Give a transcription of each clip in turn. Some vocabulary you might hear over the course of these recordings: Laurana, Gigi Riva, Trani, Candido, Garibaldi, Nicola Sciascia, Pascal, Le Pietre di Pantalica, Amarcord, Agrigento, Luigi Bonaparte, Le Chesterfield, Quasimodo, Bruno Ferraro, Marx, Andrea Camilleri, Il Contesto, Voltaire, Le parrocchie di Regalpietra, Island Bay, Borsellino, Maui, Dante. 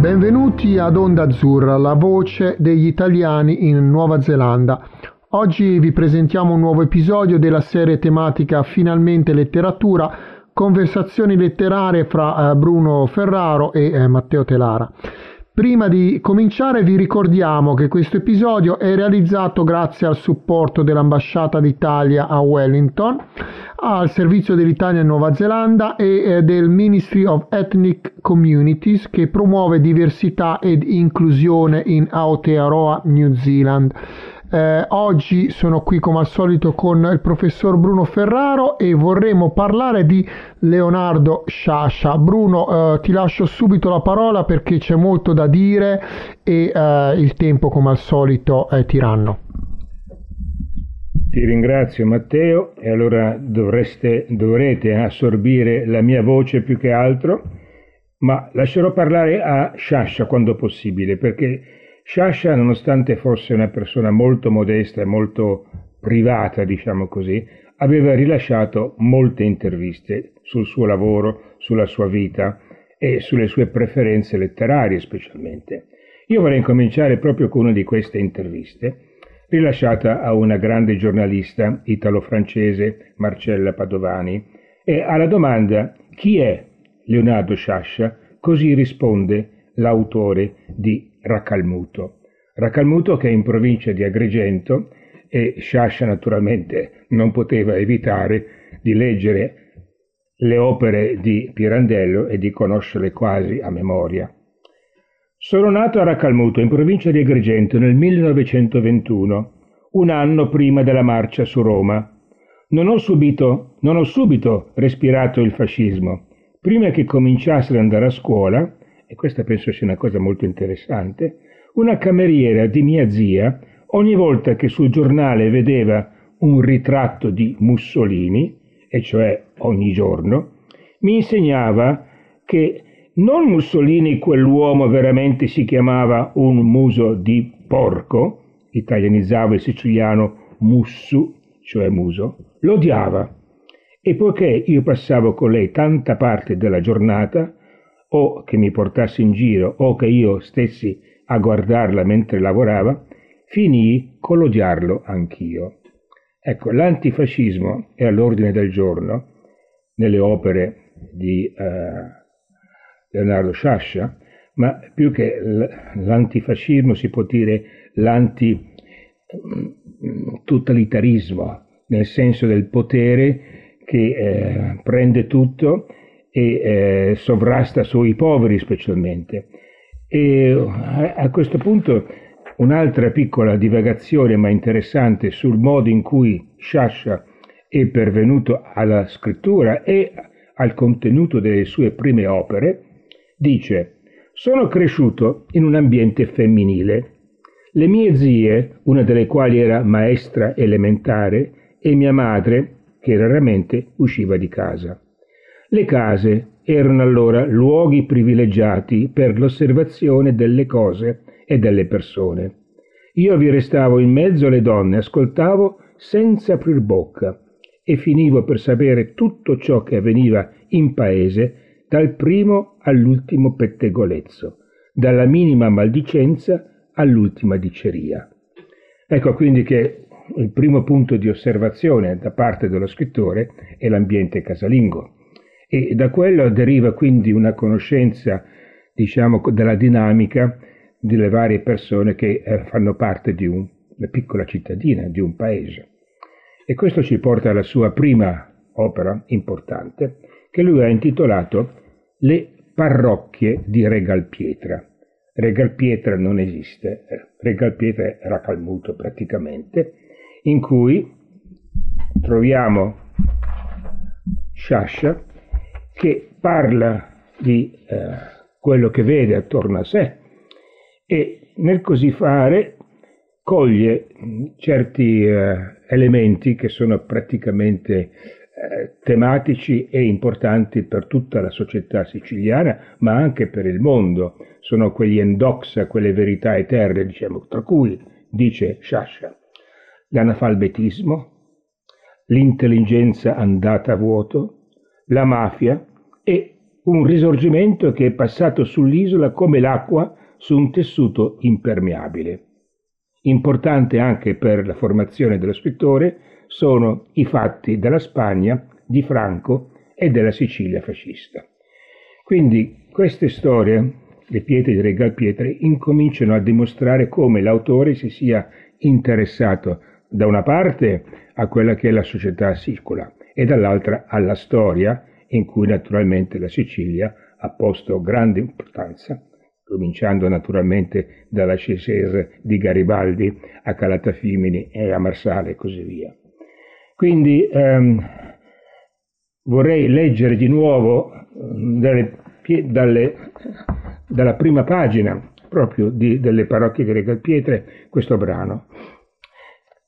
Benvenuti ad Onda Azzurra, la voce degli italiani in Nuova Zelanda. Oggi vi presentiamo un nuovo episodio della serie tematica Finalmente Letteratura, conversazioni letterarie fra Bruno Ferraro e Matteo Telara. Prima di cominciare vi ricordiamo che questo episodio è realizzato grazie al supporto dell'Ambasciata d'Italia a Wellington, al Servizio dell'Italia in Nuova Zelanda e del Ministry of Ethnic Communities, che promuove diversità ed inclusione in Aotearoa, New Zealand. Oggi sono qui come al solito con il professor Bruno Ferraro e vorremmo parlare di Leonardo Sciascia. Bruno, ti lascio subito la parola perché c'è molto da dire e il tempo come al solito è tiranno. Ti ringrazio Matteo, e allora dovrete assorbire la mia voce più che altro, ma lascerò parlare a Sciascia quando possibile, perché Sciascia, nonostante fosse una persona molto modesta e molto privata, diciamo così, aveva rilasciato molte interviste sul suo lavoro, sulla sua vita e sulle sue preferenze letterarie specialmente. Io vorrei cominciare proprio con una di queste interviste, rilasciata a una grande giornalista italo-francese, Marcella Padovani, e alla domanda «Chi è Leonardo Sciascia?» così risponde l'autore di Racalmuto. Racalmuto, che è in provincia di Agrigento, e Sciascia naturalmente non poteva evitare di leggere le opere di Pirandello e di conoscerle quasi a memoria. Sono nato a Racalmuto, in provincia di Agrigento, nel 1921, un anno prima della marcia su Roma. Non ho subito respirato il fascismo. Prima che cominciasse ad andare a scuola, e questa penso sia una cosa molto interessante, una cameriera di mia zia, ogni volta che sul giornale vedeva un ritratto di Mussolini, e cioè ogni giorno, mi insegnava che non Mussolini quell'uomo veramente si chiamava un muso di porco, italianizzava il siciliano mussu, cioè muso, lo odiava. E poiché io passavo con lei tanta parte della giornata, o che mi portasse in giro o che io stessi a guardarla mentre lavorava, finii con l'odiarlo anch'io. Ecco, l'antifascismo è all'ordine del giorno nelle opere di Leonardo Sciascia, ma più che l'antifascismo si può dire l'antitotalitarismo, nel senso del potere che prende tutto e sovrasta sui poveri specialmente. E a questo punto un'altra piccola divagazione ma interessante sul modo in cui Sciascia è pervenuto alla scrittura e al contenuto delle sue prime opere. Dice: sono cresciuto in un ambiente femminile. Le mie zie, una delle quali era maestra elementare, e mia madre, che raramente usciva di casa. Le case erano allora luoghi privilegiati per l'osservazione delle cose e delle persone. Io vi restavo in mezzo alle donne, ascoltavo senza aprir bocca e finivo per sapere tutto ciò che avveniva in paese dal primo all'ultimo pettegolezzo, dalla minima maldicenza all'ultima diceria. Ecco quindi che il primo punto di osservazione da parte dello scrittore è l'ambiente casalingo. E da quello deriva quindi una conoscenza, diciamo, della dinamica delle varie persone che fanno parte di una piccola cittadina, di un paese. E questo ci porta alla sua prima opera importante, che lui ha intitolato Le parrocchie di Regalpietra. Regalpietra non esiste, Regalpietra è Racalmuto praticamente, in cui troviamo Sciascia che parla di quello che vede attorno a sé, e nel così fare coglie certi elementi che sono praticamente tematici e importanti per tutta la società siciliana, ma anche per il mondo. Sono quegli endoxa, quelle verità eterne, diciamo, tra cui, dice Sciascia, l'analfabetismo, l'intelligenza andata a vuoto, la mafia e un risorgimento che è passato sull'isola come l'acqua su un tessuto impermeabile. Importante anche per la formazione dello scrittore sono i fatti della Spagna di Franco e della Sicilia fascista. Quindi queste storie, le pietre di Regalpietra, incominciano a dimostrare come l'autore si sia interessato da una parte a quella che è la società sicola e dall'altra alla storia, in cui naturalmente la Sicilia ha posto grande importanza, cominciando naturalmente dall'ascese di Garibaldi a Calatafimini e a Marsala e così via. Quindi vorrei leggere di nuovo dalla prima pagina proprio delle parrocchie di Regalpietra questo brano.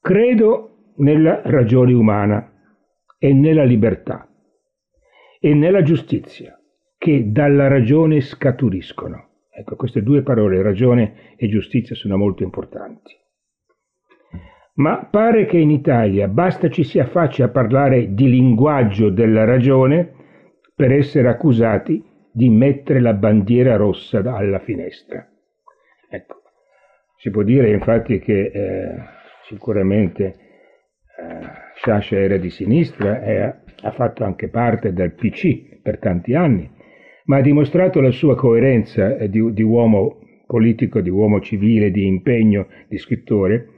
Credo nella ragione umana e nella libertà e nella giustizia che dalla ragione scaturiscono. Ecco, queste due parole, ragione e giustizia, sono molto importanti. Ma pare che in Italia basta ci si affacci a parlare di linguaggio della ragione per essere accusati di mettere la bandiera rossa alla finestra. Ecco, si può dire infatti che sicuramente Sciascia era di sinistra e ha fatto anche parte del PC per tanti anni, ma ha dimostrato la sua coerenza di uomo politico, di uomo civile, di impegno, di scrittore,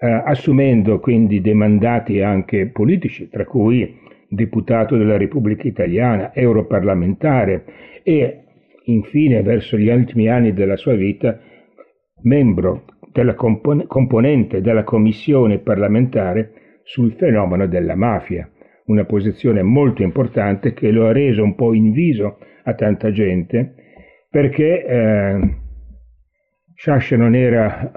assumendo quindi dei mandati anche politici, tra cui deputato della Repubblica Italiana, europarlamentare e infine, verso gli ultimi anni della sua vita, membro della componente della commissione parlamentare sul fenomeno della mafia, una posizione molto importante che lo ha reso un po' inviso a tanta gente, perché Sciascia non era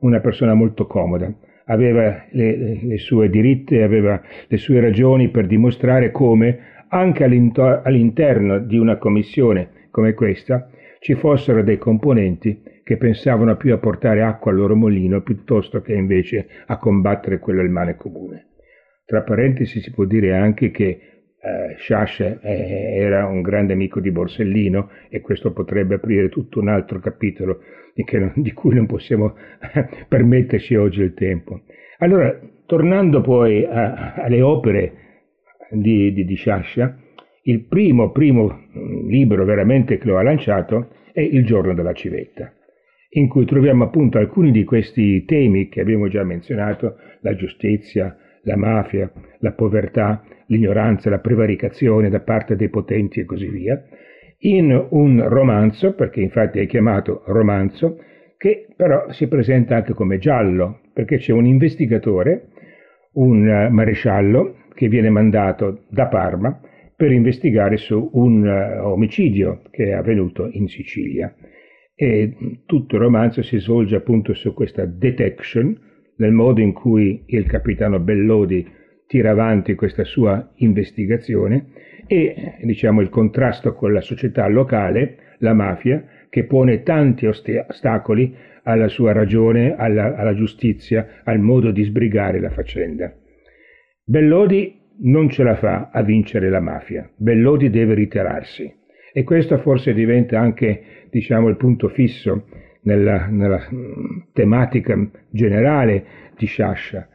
una persona molto comoda, aveva le sue diritte, aveva le sue ragioni per dimostrare come anche all'interno di una commissione come questa ci fossero dei componenti che pensavano più a portare acqua al loro mulino piuttosto che invece a combattere quello del male comune. Tra parentesi si può dire anche che Sciascia era un grande amico di Borsellino, e questo potrebbe aprire tutto un altro capitolo di cui non possiamo permetterci oggi il tempo. Allora, tornando poi alle opere di Sciascia, il primo libro veramente che lo ha lanciato è Il giorno della civetta, in cui troviamo appunto alcuni di questi temi che abbiamo già menzionato: la giustizia, la mafia, la povertà, l'ignoranza, la prevaricazione da parte dei potenti e così via, in un romanzo, perché infatti è chiamato romanzo, che però si presenta anche come giallo, perché c'è un investigatore, un maresciallo, che viene mandato da Parma per investigare su un omicidio che è avvenuto in Sicilia, e tutto il romanzo si svolge appunto su questa detection, nel modo in cui il capitano Bellodi tira avanti questa sua investigazione e, diciamo, il contrasto con la società locale, la mafia, che pone tanti ostacoli alla sua ragione, alla giustizia, al modo di sbrigare la faccenda. Bellodi non ce la fa a vincere la mafia, Bellodi deve ritirarsi, e questo forse diventa anche, diciamo, il punto fisso nella tematica generale di Sciascia,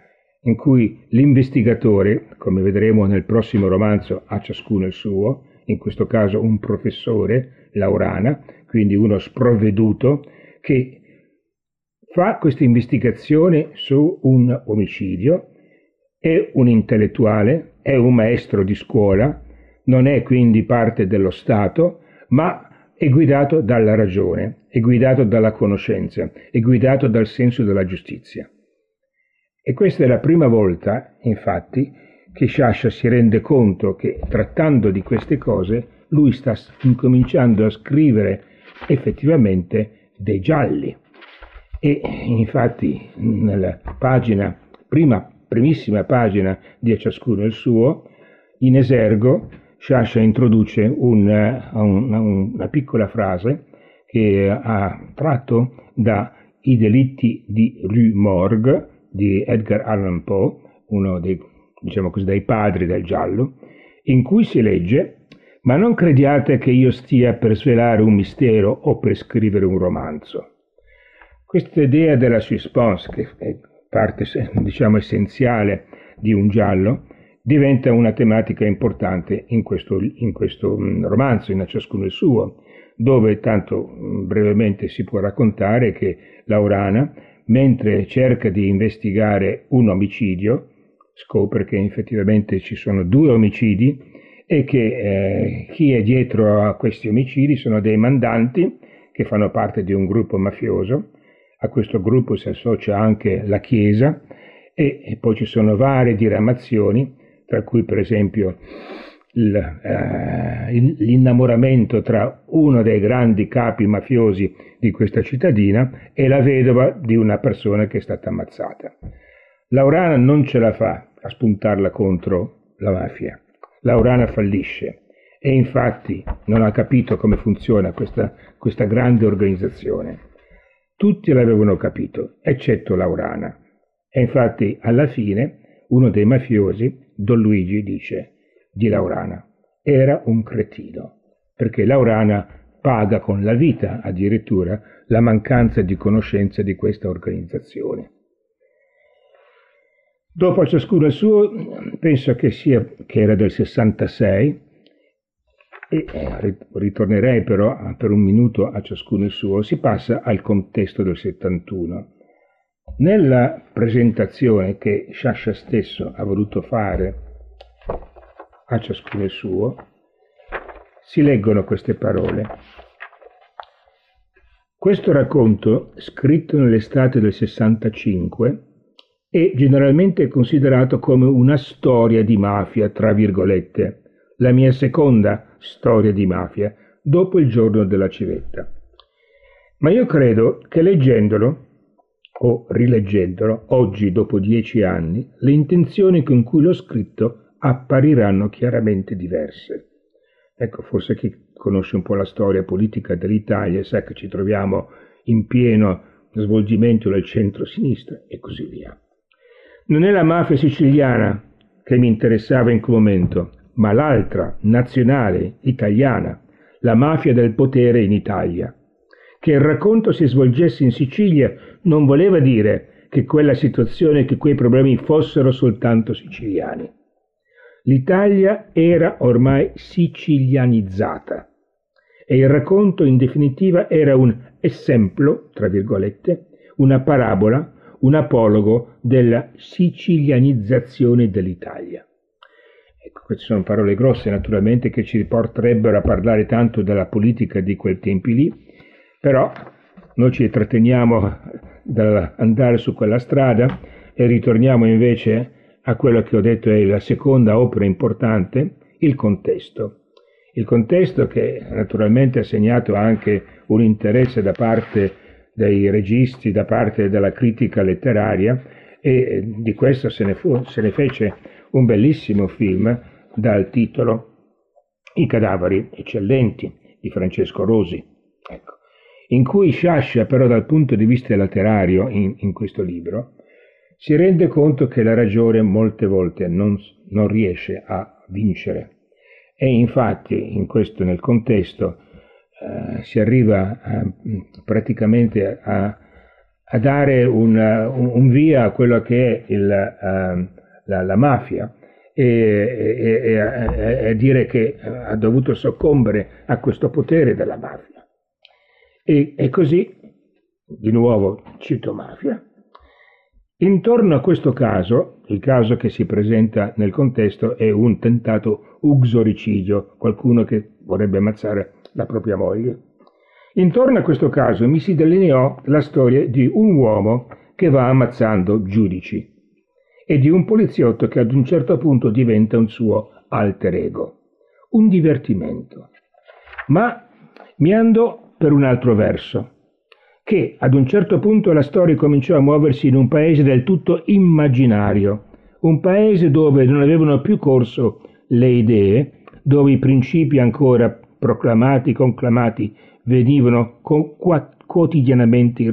in cui l'investigatore, come vedremo nel prossimo romanzo A ciascuno il suo, in questo caso un professore, Laurana, quindi uno sprovveduto, che fa questa investigazione su un omicidio, è un intellettuale, è un maestro di scuola, non è quindi parte dello Stato, ma è guidato dalla ragione, è guidato dalla conoscenza, è guidato dal senso della giustizia. E questa è la prima volta, infatti, che Sciascia si rende conto che, trattando di queste cose, lui sta incominciando a scrivere effettivamente dei gialli. E infatti nella primissima pagina di A Ciascuno il Suo, in esergo, Sciascia introduce una piccola frase che ha tratto da I delitti di Rue Morgue di Edgar Allan Poe, uno dei, diciamo così, dei padri del giallo, in cui si legge: ma non crediate che io stia per svelare un mistero o per scrivere un romanzo. Questa idea della suspense, che è parte, diciamo, essenziale di un giallo, diventa una tematica importante in questo romanzo, in A Ciascuno il Suo, dove tanto brevemente si può raccontare che Laurana, mentre cerca di investigare un omicidio, scopre che effettivamente ci sono 2 omicidi e che chi è dietro a questi omicidi sono dei mandanti che fanno parte di un gruppo mafioso. A questo gruppo si associa anche la Chiesa e poi ci sono varie diramazioni, tra cui per esempio l'innamoramento tra uno dei grandi capi mafiosi di questa cittadina e la vedova di una persona che è stata ammazzata. Laurana non ce la fa a spuntarla contro la mafia. Laurana fallisce e infatti non ha capito come funziona questa grande organizzazione. Tutti l'avevano capito, eccetto Laurana. E infatti alla fine uno dei mafiosi, Don Luigi, dice di Laurana: era un cretino, perché Laurana paga con la vita addirittura la mancanza di conoscenza di questa organizzazione. Dopo A Ciascuno il Suo, penso che era del 66, e ritornerei però per un minuto a Ciascuno il Suo, si passa al Contesto del 71. Nella presentazione che Sciascia stesso ha voluto fare a Ciascuno il Suo, si leggono queste parole: questo racconto, scritto nell'estate del 65, è generalmente considerato come una storia di mafia, tra virgolette, la mia seconda storia di mafia, dopo Il giorno della civetta. Ma io credo che leggendolo, o rileggendolo, oggi dopo 10 anni, le intenzioni con cui l'ho scritto appariranno chiaramente diverse. Ecco, forse chi conosce un po' la storia politica dell'Italia sa che ci troviamo in pieno svolgimento del centro-sinistra e così via. Non è la mafia siciliana che mi interessava in quel momento, ma l'altra, nazionale, italiana, la mafia del potere in Italia. Che il racconto si svolgesse in Sicilia non voleva dire che quella situazione, che quei problemi fossero soltanto siciliani. L'Italia era ormai sicilianizzata e il racconto in definitiva era un esempio, tra virgolette, una parabola, un apologo della sicilianizzazione dell'Italia. Ecco, queste sono parole grosse naturalmente che ci porterebbero a parlare tanto della politica di quei tempi lì, però noi ci tratteniamo dall'andare su quella strada e ritorniamo invece a quello che ho detto è la seconda opera importante, Il Contesto. Il Contesto che naturalmente ha segnato anche un interesse da parte dei registi, da parte della critica letteraria, e di questo se ne fece un bellissimo film dal titolo I cadaveri eccellenti di Francesco Rosi. Ecco. In cui Sciascia, però dal punto di vista letterario, in questo libro, si rende conto che la ragione molte volte non riesce a vincere. E infatti nel Contesto si arriva praticamente a dare un via a quello che è la mafia e a dire che ha dovuto soccombere a questo potere della mafia. E così, di nuovo cito mafia, intorno a questo caso, il caso che si presenta nel Contesto è un tentato uxoricidio, qualcuno che vorrebbe ammazzare la propria moglie. Intorno a questo caso mi si delineò la storia di un uomo che va ammazzando giudici e di un poliziotto che ad un certo punto diventa un suo alter ego, un divertimento. Ma mi andò per un altro verso, che ad un certo punto la storia cominciò a muoversi in un paese del tutto immaginario, un paese dove non avevano più corso le idee, dove i principi ancora proclamati, conclamati, venivano quotidianamente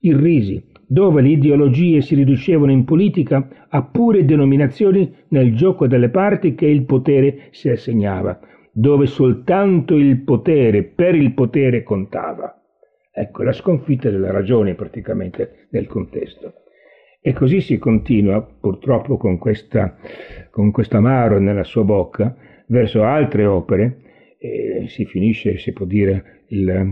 irrisi, dove le ideologie si riducevano in politica a pure denominazioni nel gioco delle parti che il potere si assegnava, dove soltanto il potere per il potere contava. Ecco, la sconfitta della ragione praticamente nel contesto. E così si continua, purtroppo con questo amaro nella sua bocca, verso altre opere, e si finisce, si può dire,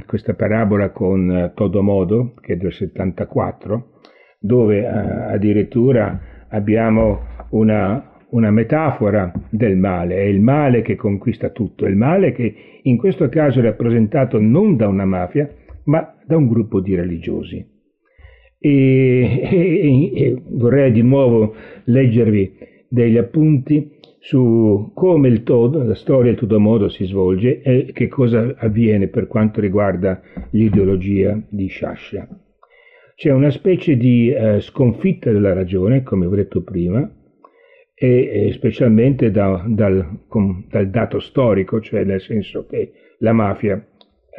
questa parabola con Todomodo, che è del 74, dove addirittura abbiamo una metafora del male. È il male che conquista tutto, il male che in questo caso è rappresentato non da una mafia, ma da un gruppo di religiosi. E vorrei di nuovo leggervi degli appunti su come la storia del Todomodo si svolge e che cosa avviene per quanto riguarda l'ideologia di Sciascia. C'è una specie di sconfitta della ragione, come ho detto prima, e specialmente dal dato storico, cioè nel senso che la mafia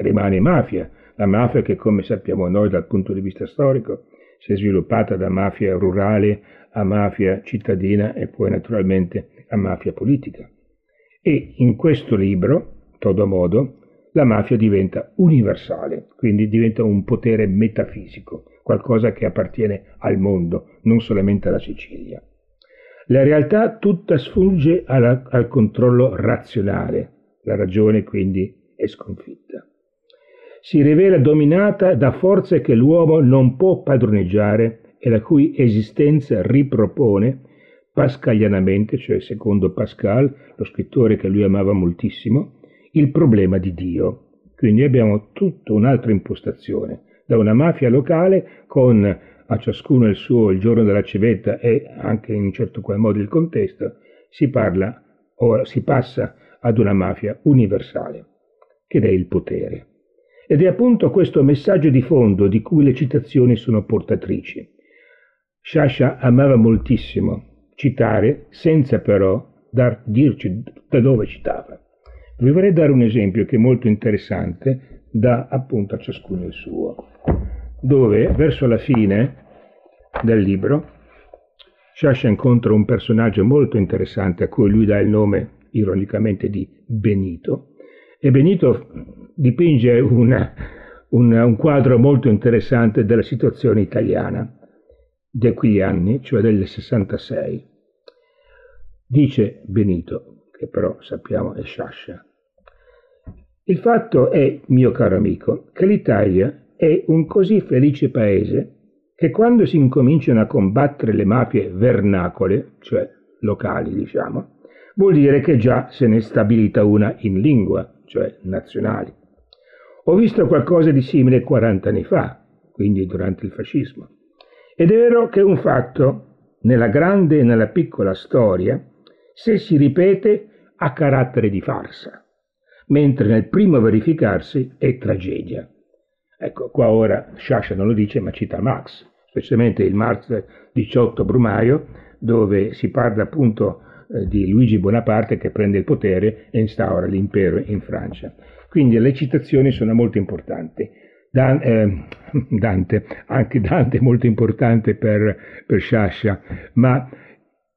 rimane mafia, la mafia che, come sappiamo noi dal punto di vista storico, si è sviluppata da mafia rurale a mafia cittadina e poi naturalmente a mafia politica. E in questo libro, Todomodo, la mafia diventa universale, quindi diventa un potere metafisico, qualcosa che appartiene al mondo, non solamente alla Sicilia. La realtà tutta sfugge al controllo razionale, la ragione quindi è sconfitta. Si rivela dominata da forze che l'uomo non può padroneggiare e la cui esistenza ripropone pascalianamente, cioè secondo Pascal, lo scrittore che lui amava moltissimo, il problema di Dio. Quindi abbiamo tutta un'altra impostazione, da una mafia locale con A Ciascuno il Suo, Il Giorno della Civetta e anche in un certo qual modo Il Contesto, si passa ad una mafia universale, che è il potere. Ed è appunto questo messaggio di fondo di cui le citazioni sono portatrici. Sciascia amava moltissimo citare, senza però dirci da dove citava. Vi vorrei dare un esempio che è molto interessante, da appunto A Ciascuno il Suo, dove verso la fine del libro Sciascia incontra un personaggio molto interessante a cui lui dà il nome, ironicamente, di Benito. E Benito dipinge un quadro molto interessante della situazione italiana di quegli anni, cioè del 66. Dice Benito, che però sappiamo è Sciascia: il fatto è, mio caro amico, che l'Italia è un così felice paese che quando si incominciano a combattere le mafie vernacole, cioè locali diciamo, vuol dire che già se ne è stabilita una in lingua, cioè nazionali. Ho visto qualcosa di simile 40 anni fa, quindi durante il fascismo. Ed è vero che un fatto, nella grande e nella piccola storia, se si ripete, ha carattere di farsa, mentre nel primo verificarsi è tragedia. Ecco, qua ora Sciascia non lo dice, ma cita Marx, specialmente il Marx 18 Brumaio, dove si parla appunto di Luigi Bonaparte che prende il potere e instaura l'impero in Francia. Quindi le citazioni sono molto importanti. Anche Dante è molto importante per Sciascia, ma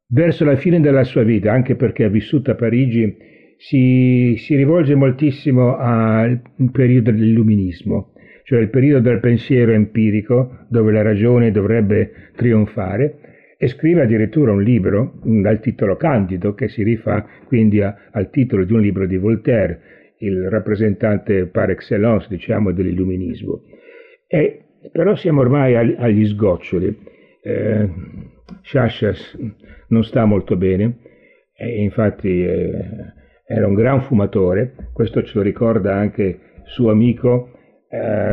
verso la fine della sua vita, anche perché ha vissuto a Parigi, si rivolge moltissimo al periodo dell'illuminismo, cioè il periodo del pensiero empirico, dove la ragione dovrebbe trionfare, e scrive addirittura un libro dal titolo Candido, che si rifà quindi al titolo di un libro di Voltaire, il rappresentante par excellence, diciamo, dell'illuminismo. E però siamo ormai agli sgoccioli. Sciascia non sta molto bene, infatti era un gran fumatore, questo ce lo ricorda anche suo amico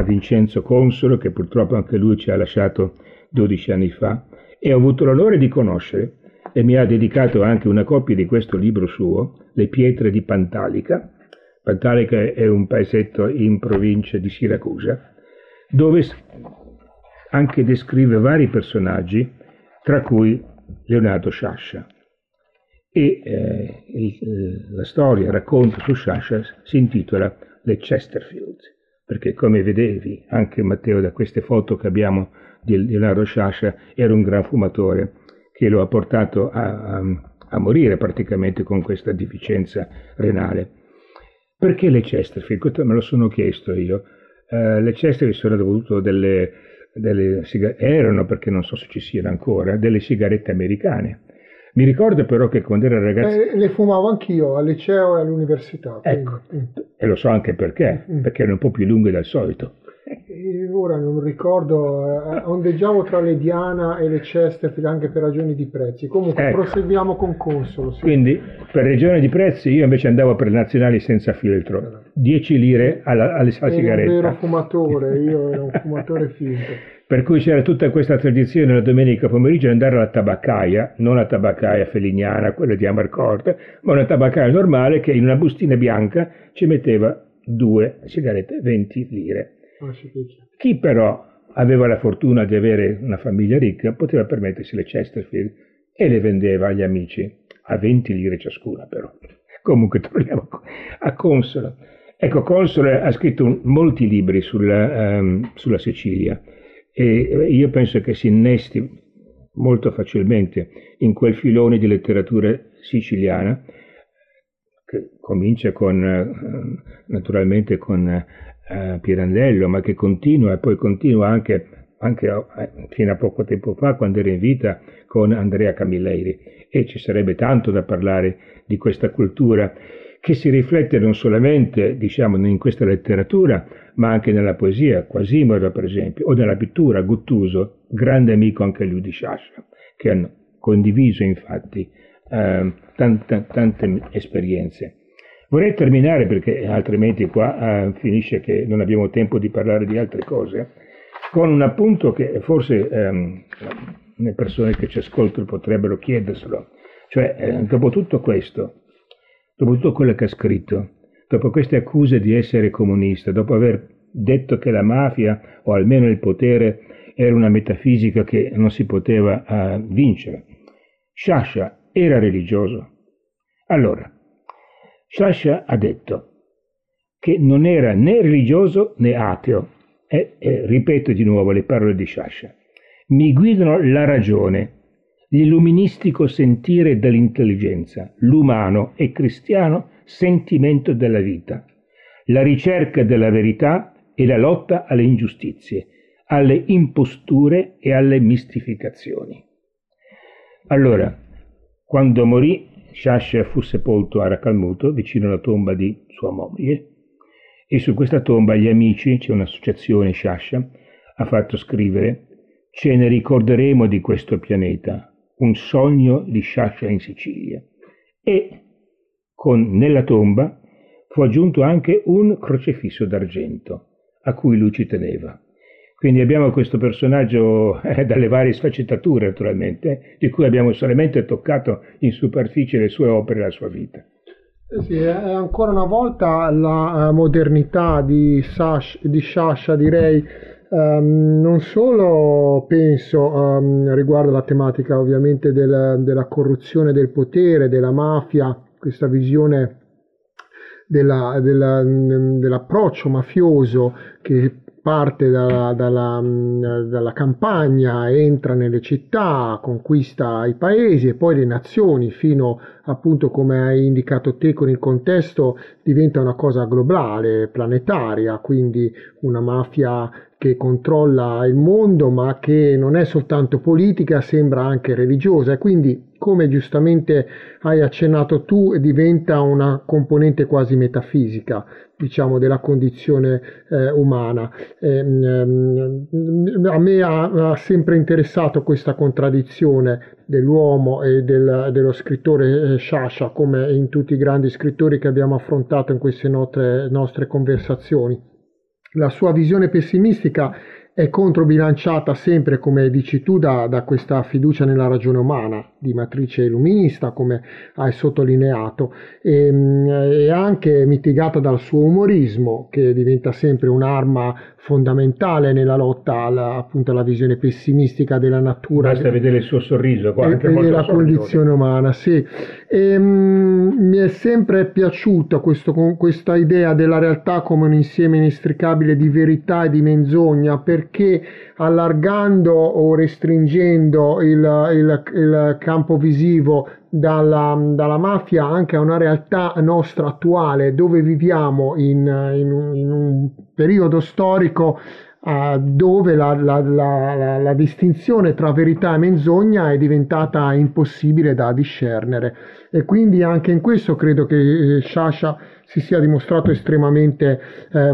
Vincenzo Consolo, che purtroppo anche lui ci ha lasciato 12 anni fa, e ho avuto l'onore di conoscere, e mi ha dedicato anche una copia di questo libro suo, Le pietre di Pantalica, Pantalica è un paesetto in provincia di Siracusa, dove anche descrive vari personaggi, tra cui Leonardo Sciascia. E la storia, il racconto su Sciascia si intitola Le Chesterfield, perché come vedevi anche Matteo da queste foto che abbiamo di Leonardo Sciascia, era un gran fumatore che lo ha portato a morire praticamente con questa deficienza renale. Perché le Chesterfield? Questo me lo sono chiesto io. Le Chesterfield sono dovute erano, perché non so se ci siano ancora, delle sigarette americane. Mi ricordo però che quando ero ragazzo... le fumavo anch'io al liceo e all'università. Quindi. Ecco, e lo so anche perché, perché erano un po' più lunghe del solito. Ora non ricordo, ondeggiavo tra le Diana e le Chesterfield anche per ragioni di prezzi. Comunque ecco. Proseguiamo con Consolo. Sì. Quindi per ragioni di prezzi io invece andavo per le nazionali senza filtro, 10 lire alla sigaretta. Io ero un fumatore, io ero un fumatore finto. Per cui c'era tutta questa tradizione la domenica pomeriggio di andare alla tabaccaia, non la tabaccaia felignana, quella di Amarcord, ma una tabaccaia normale che in una bustina bianca ci metteva 2 sigarette, 20 lire. Chi però aveva la fortuna di avere una famiglia ricca poteva permettersi le Chesterfield e le vendeva agli amici a 20 lire ciascuna però. Comunque torniamo a Consolo. Ecco, Consolo ha scritto molti libri sulla Sicilia. E io penso che si innesti molto facilmente in quel filone di letteratura siciliana che comincia naturalmente con Pirandello, ma che continua anche fino a poco tempo fa, quando era in vita, con Andrea Camilleri. E ci sarebbe tanto da parlare di questa cultura che si riflette non solamente, diciamo, in questa letteratura, ma anche nella poesia, Quasimodo per esempio, o nella pittura, Guttuso, grande amico anche lui di Sciascia, che hanno condiviso infatti tante esperienze. Vorrei terminare, perché altrimenti qua finisce che non abbiamo tempo di parlare di altre cose, con un appunto che forse le persone che ci ascoltano potrebbero chiederselo, cioè dopo tutto questo, dopo tutto quello che ha scritto, dopo queste accuse di essere comunista, dopo aver detto che la mafia, o almeno il potere, era una metafisica che non si poteva vincere, Sciascia era religioso. Allora, Sciascia ha detto che non era né religioso né ateo. E ripeto di nuovo le parole di Sciascia. Mi guidano la ragione, l'illuministico sentire dell'intelligenza, l'umano e cristiano sentimento della vita, la ricerca della verità e la lotta alle ingiustizie, alle imposture e alle mistificazioni. Allora, quando morì, Sciascia fu sepolto a Racalmuto, vicino alla tomba di sua moglie, e su questa tomba gli amici, c'è un'associazione Sciascia, ha fatto scrivere: ce ne ricorderemo di questo pianeta, un sogno di Sciascia in Sicilia. E nella tomba fu aggiunto anche un crocefisso d'argento a cui lui ci teneva. Quindi abbiamo questo personaggio dalle varie sfaccettature naturalmente, di cui abbiamo solamente toccato in superficie le sue opere e la sua vita. Sì, ancora una volta la modernità di Sciascia, direi, non solo penso riguardo alla tematica ovviamente della corruzione del potere, della mafia, questa visione dell'approccio mafioso che parte dalla campagna, entra nelle città, conquista i paesi e poi le nazioni, fino appunto, come hai indicato te con Il Contesto, diventa una cosa globale, planetaria, quindi una mafia che controlla il mondo ma che non è soltanto politica, sembra anche religiosa, e quindi, come giustamente hai accennato tu, diventa una componente quasi metafisica, diciamo, della condizione umana. A me ha sempre interessato questa contraddizione dell'uomo e dello scrittore Sciascia, come in tutti i grandi scrittori che abbiamo affrontato in queste nostre conversazioni. La sua visione pessimistica è controbilanciata sempre, come dici tu, da questa fiducia nella ragione umana di matrice illuminista, come hai sottolineato, e anche mitigata dal suo umorismo, che diventa sempre un'arma fondamentale nella lotta alla visione pessimistica della natura. Basta vedere il suo sorriso qua, anche molto la condizione umana, sì. Mi è sempre piaciuta questa idea della realtà come un insieme inestricabile di verità e di menzogna, perché allargando o restringendo il campo visivo dalla mafia anche a una realtà nostra attuale, dove viviamo in un periodo storico dove la distinzione tra verità e menzogna è diventata impossibile da discernere, e quindi anche in questo credo che Sciascia si sia dimostrato estremamente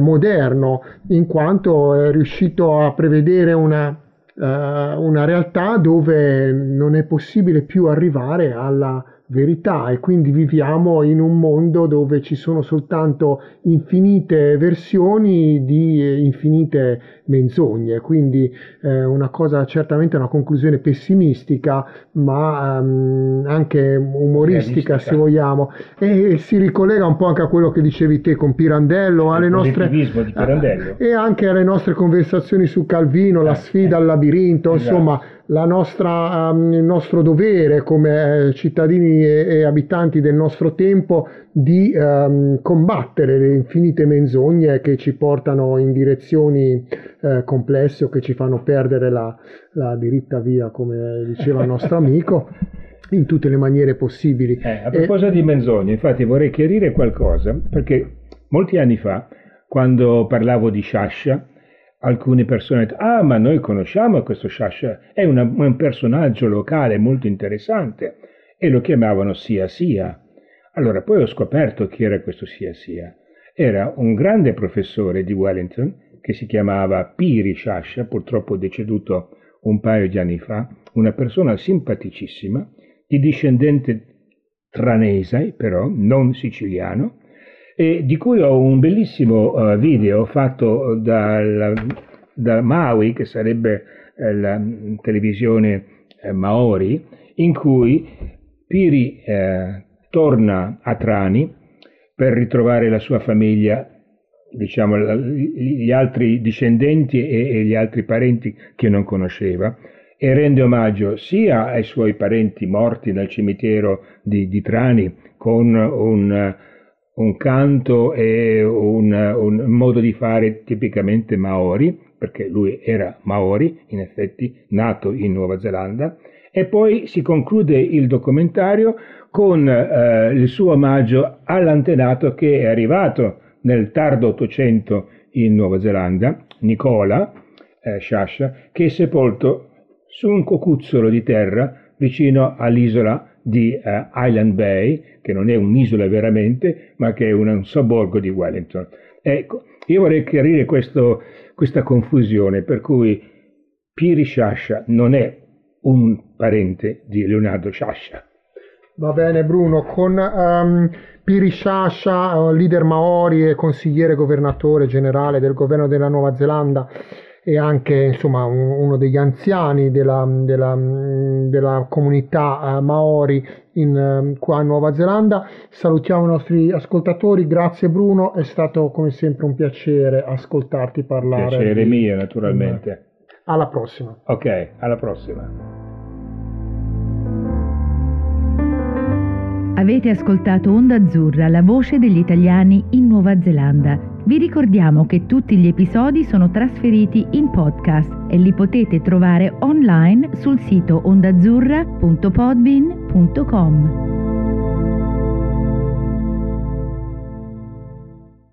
moderno, in quanto è riuscito a prevedere una realtà dove non è possibile più arrivare alla verità, e quindi viviamo in un mondo dove ci sono soltanto infinite versioni di infinite menzogne, quindi una cosa, certamente una conclusione pessimistica, ma anche umoristica, se vogliamo, e si ricollega un po' anche a quello che dicevi te con Pirandello, alle nostre, di Pirandello. E anche alle nostre conversazioni su Calvino, la sfida al labirinto, esatto. Insomma, il nostro dovere come cittadini e abitanti del nostro tempo di combattere le infinite menzogne che ci portano in direzioni complesse o che ci fanno perdere la diritta via, come diceva il nostro amico, in tutte le maniere possibili. A proposito di menzogne, infatti vorrei chiarire qualcosa, perché molti anni fa, quando parlavo di Sciascia, alcune persone hanno detto: ah, ma noi conosciamo questo Sciascia, è un personaggio locale molto interessante, e lo chiamavano Sia. Allora poi ho scoperto chi era questo Sia. Era un grande professore di Wellington che si chiamava Piri Sciascia, purtroppo deceduto un paio di anni fa, una persona simpaticissima, di discendente tranese però, non siciliano, e di cui ho un bellissimo video fatto da Maui, che sarebbe la televisione Maori, in cui Piri torna a Trani per ritrovare la sua famiglia, diciamo gli altri discendenti e gli altri parenti che non conosceva, e rende omaggio sia ai suoi parenti morti nel cimitero di Trani con un canto e un modo di fare tipicamente Maori, perché lui era Maori, in effetti, nato in Nuova Zelanda, e poi si conclude il documentario con il suo omaggio all'antenato che è arrivato nel tardo 800 in Nuova Zelanda, Nicola Sciascia, che è sepolto su un cocuzzolo di terra vicino all'isola di Island Bay, che non è un'isola veramente, ma che è un sobborgo di Wellington. Ecco, io vorrei chiarire questa confusione, per cui Piri Sciascia non è un parente di Leonardo Sciascia. Va bene, Bruno, con Piri Sciascia, leader Maori e consigliere governatore generale del governo della Nuova Zelanda, e anche, insomma, uno degli anziani della comunità Maori qua a Nuova Zelanda. Salutiamo i nostri ascoltatori, grazie Bruno, è stato come sempre un piacere ascoltarti parlare. Piacere mio, naturalmente. Alla prossima. Ok, alla prossima. Avete ascoltato Onda Azzurra, la voce degli italiani in Nuova Zelanda. Vi ricordiamo che tutti gli episodi sono trasferiti in podcast e li potete trovare online sul sito ondazzurra.podbean.com.